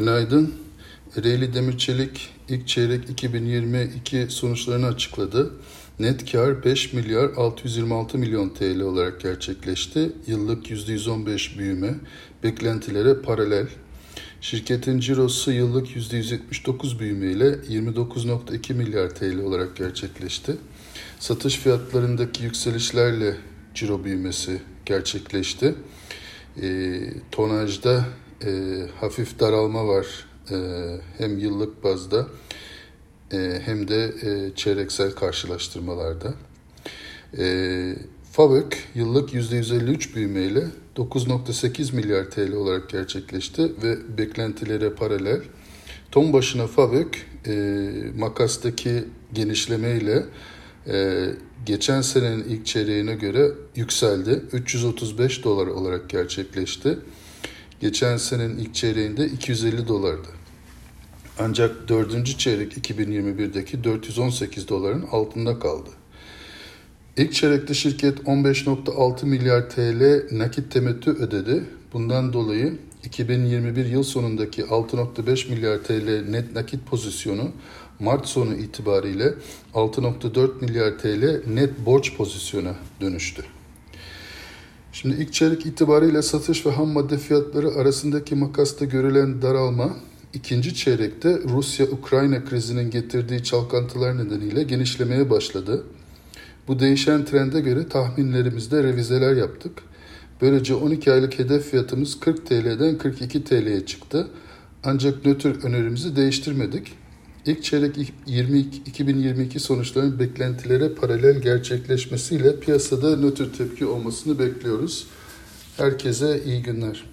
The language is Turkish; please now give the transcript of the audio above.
Günaydın. Ereğli Demir Çelik ilk çeyrek 2022 sonuçlarını açıkladı. Net kar 5 milyar 626 milyon TL olarak gerçekleşti. Yıllık %115 büyüme beklentilere paralel. Şirketin cirosu yıllık %179 büyümeyle 29.2 milyar TL olarak gerçekleşti. Satış fiyatlarındaki yükselişlerle ciro büyümesi gerçekleşti. Tonajda hafif daralma var. Hem yıllık bazda hem de çeyreksel karşılaştırmalarda. FAVÖK yıllık %153 büyümeyle 9.8 milyar TL olarak gerçekleşti ve beklentilere paralel. Ton başına FAVÖK makastaki genişlemeyle geçen senenin ilk çeyreğine göre yükseldi. 335 dolar olarak gerçekleşti. Geçen senenin ilk çeyreğinde 250 dolardı. Ancak 4. çeyrek 2021'deki 418 doların altında kaldı. İlk çeyrekte şirket 15.6 milyar TL nakit temettü ödedi. Bundan dolayı 2021 yıl sonundaki 6.5 milyar TL net nakit pozisyonu Mart sonu itibariyle 6.4 milyar TL net borç pozisyona dönüştü. Şimdi ilk çeyrek itibariyle satış ve ham madde fiyatları arasındaki makasta görülen daralma, ikinci çeyrekte Rusya-Ukrayna krizinin getirdiği çalkantılar nedeniyle genişlemeye başladı. Bu değişen trende göre tahminlerimizde revizeler yaptık. Böylece 12 aylık hedef fiyatımız 40 TL'den 42 TL'ye çıktı. Ancak nötr önerimizi değiştirmedik. İlk çeyrek 2022 sonuçlarının beklentilere paralel gerçekleşmesiyle piyasada nötr tepki olmasını bekliyoruz. Herkese iyi günler.